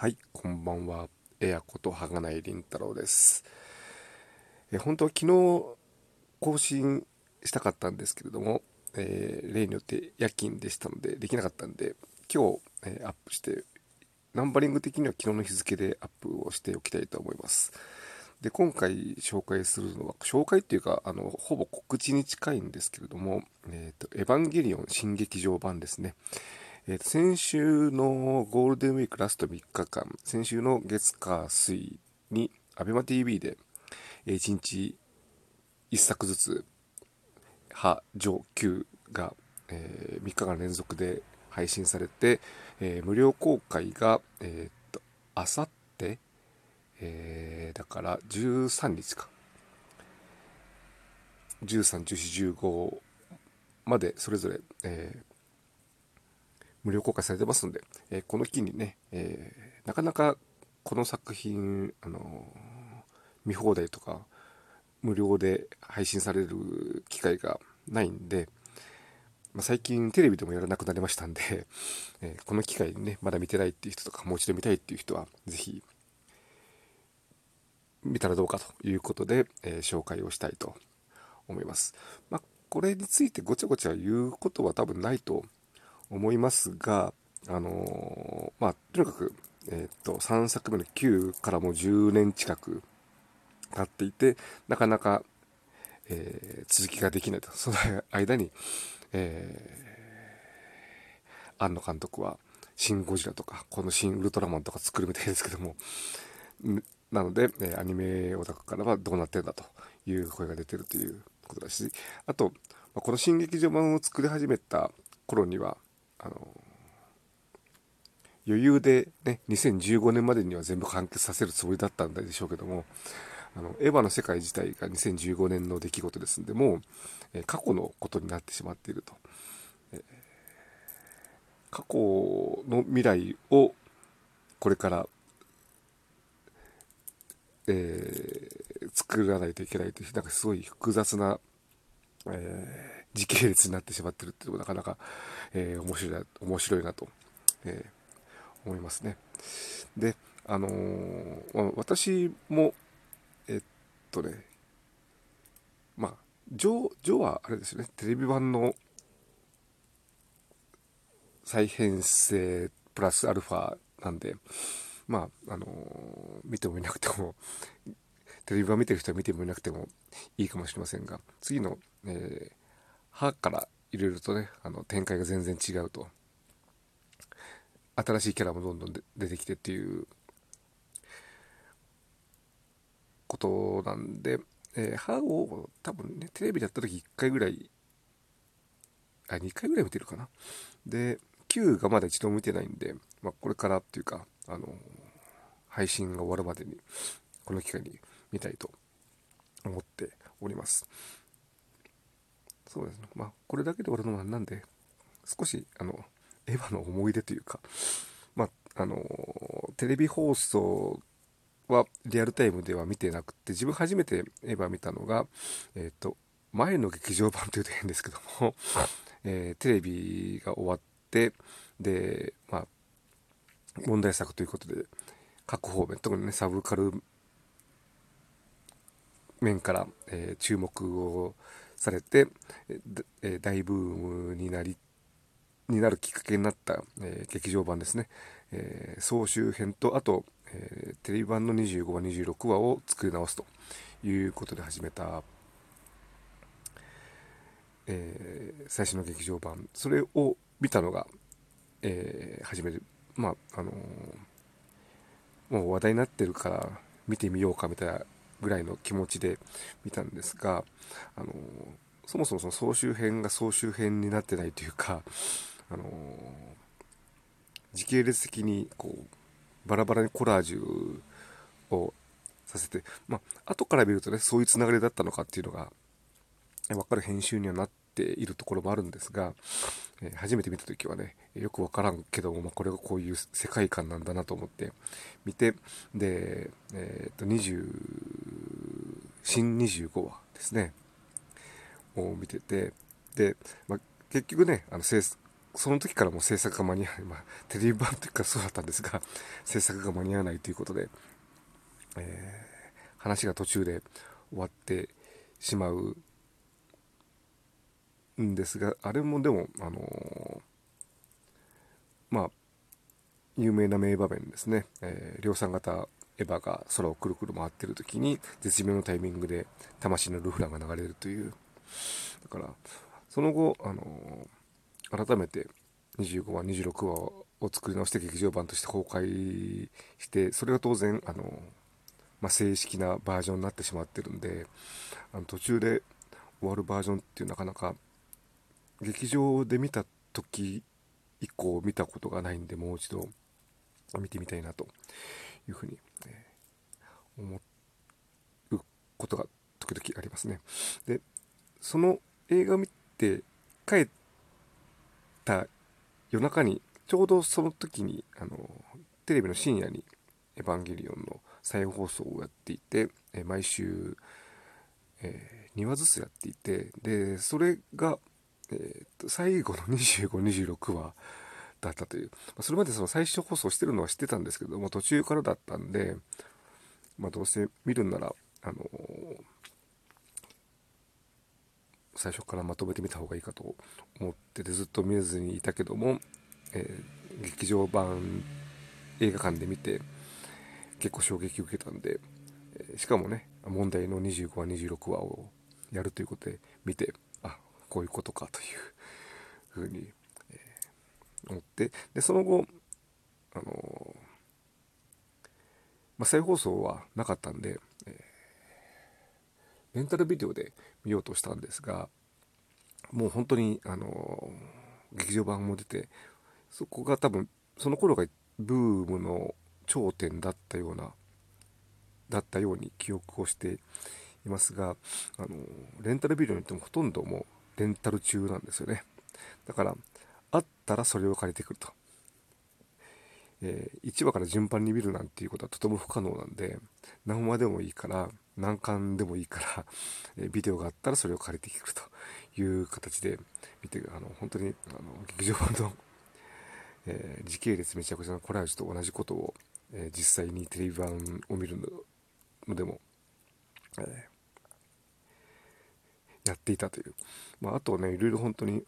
はい、こんばんは。エアことはがないりんたろうです。本当は昨日更新したかったんですけれども、例によって夜勤でしたのでできなかったんで、今日、アップして、ナンバリング的には昨日の日付でアップをしておきたいと思います。で、今回紹介するのは、紹介というかほぼ告知に近いんですけれども、エヴァンゲリオン新劇場版ですね。先週のゴールデンウィークラスト3日間、先週の月火水に ABEMATV で1日1作ずつ波上級が3日間連続で配信されて、無料公開があさってだから13日か13、14、15までそれぞれ無料公開されてますので、この機にね、なかなかこの作品、見放題とか無料で配信される機会がないんで、最近テレビでもやらなくなりましたんで、この機会にね、まだ見てないっていう人とか、もう一度見たいっていう人はぜひ見たらどうかということで、紹介をしたいと思います。これについてごちゃごちゃ言うことは多分ないと思いますが、とにかく、3作目の9からもう10年近く経っていて、なかなか、続きができないと。その間に、庵野監督はシン・ゴジラとか、このシン・ウルトラマンとか作るみたいですけども、なので、アニメオタクからはどうなってんだという声が出てるということだし、あと、この新劇場版を作り始めた頃には、余裕でね、2015年までには全部完結させるつもりだったんでしょうけども、エヴァの世界自体が2015年の出来事ですんで、もう、過去のことになってしまっていると。過去の未来をこれから、作らないといけないという、なんかすごい複雑な、時系列になってしまってるっていうのもなかなか、面白いなと、思いますね。で、私もジョーはあれですよね、テレビ版の再編成プラスアルファなんで、見てもいなくても、テレビ版見てる人は見てもいなくてもいいかもしれませんが、次の、歯から入れるとね、展開が全然違うと、新しいキャラもどんどん出てきてっていうことなんで、歯を多分ね、テレビでやった時2回ぐらい見てるかな。で、9がまだ一度も見てないんで、これからっていうか、配信が終わるまでにこの機会に見たいと思っております。そうですね。これだけで終わるのもなんで、少しエヴァの思い出というか、テレビ放送はリアルタイムでは見てなくて、自分初めてエヴァ見たのが、前の劇場版というと変ですけども、テレビが終わって、で、問題作ということで各方面、特にね、サブカル面から、注目をされて、大ブームになるきっかけになった、劇場版ですね、総集編と、あと、テレビ版の25話26話を作り直すということで始めた、最初の劇場版、それを見たのが、初めて、もう話題になってるから見てみようかみたいなぐらいの気持ちで見たんですが、そもそもその総集編が総集編になってないというか、時系列的にこうバラバラにコラージュをさせて、後から見るとね、そういうつながりだったのかっていうのが分かる編集にはなっているところもあるんですが、初めて見た時はね、よく分からんけども、これがこういう世界観なんだなと思って見て、で、新25話ですねを見てて、で、結局ね、制その時からもう制作が間に合わない、テレビ版の時からそうだったんですが、制作が間に合わないということで、話が途中で終わってしまうんですが、あれもでも有名な名場面ですね。量産型エヴァが空をくるくる回ってる時に絶妙のタイミングで魂のルフランが流れるという。だからその後改めて25話26話を作り直して劇場版として公開して、それが当然正式なバージョンになってしまってるんで、途中で終わるバージョンっていうなかなか劇場で見た時以降見たことがないんで、もう一度見てみたいなというふうに思うことが時々ありますね。で、その映画を見て帰った夜中に、ちょうどその時にテレビの深夜にエヴァンゲリオンの再放送をやっていて、毎週、2話ずつやっていて、でそれが、最後の25、26話だったという、それまでその最初放送してるのは知ってたんですけども、途中からだったんで、どうせ見るんなら最初からまとめてみた方がいいかと思ってて、ずっと見ずにいたけども、劇場版映画館で見て結構衝撃を受けたんで、しかもね問題の25話26話をやるということで見て、あ、こういうことかというふうに思って、でその後再放送はなかったんで、レンタルビデオで見ようとしたんですが、もう本当に劇場版も出て、そこが多分その頃がブームの頂点だったようなように記憶をしていますが、レンタルビデオに行ってもほとんどもうレンタル中なんですよね。だからあったらそれを借りてくると、1話から順番に見るなんていうことはとても不可能なんで、何話でもいいから何巻でもいいから、ビデオがあったらそれを借りてくるという形で見て、本当に劇場版の、時系列めちゃくちゃなコラージュと同じことを、実際にテレビ版を見るのでも、やっていたという、あとねいろいろ本当に、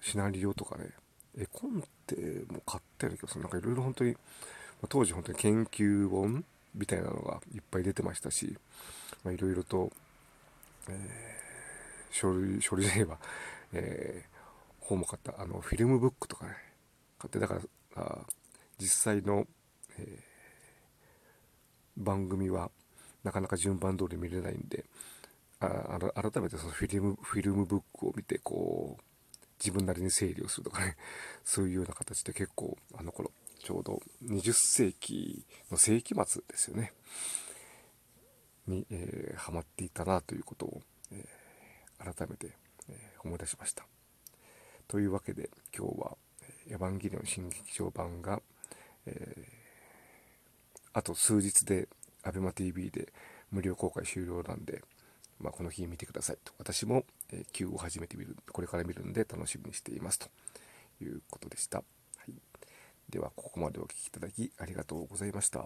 シナリオとかね、絵コンテも買ったような気がする。なんかいろいろ本当に、当時本当に研究本みたいなのがいっぱい出てましたし、いろいろと、書類で言えば、本も買った、フィルムブックとかね買って、だから実際の、番組はなかなか順番通り見れないんで、改めてそのフィルムブックを見て、こう自分なりに整理をするとかね、そういうような形で結構頃ちょうど20世紀の世紀末ですよねに、ハマっていたなということを、改めて、思い出しました。というわけで今日はエヴァンゲリオン新劇場版が、あと数日で ABEMATV で無料公開終了なんで、この日見てくださいと。私もQを初めて見る、これから見るんで楽しみにしていますということでした。はい、ではここまでお聞きいただきありがとうございました。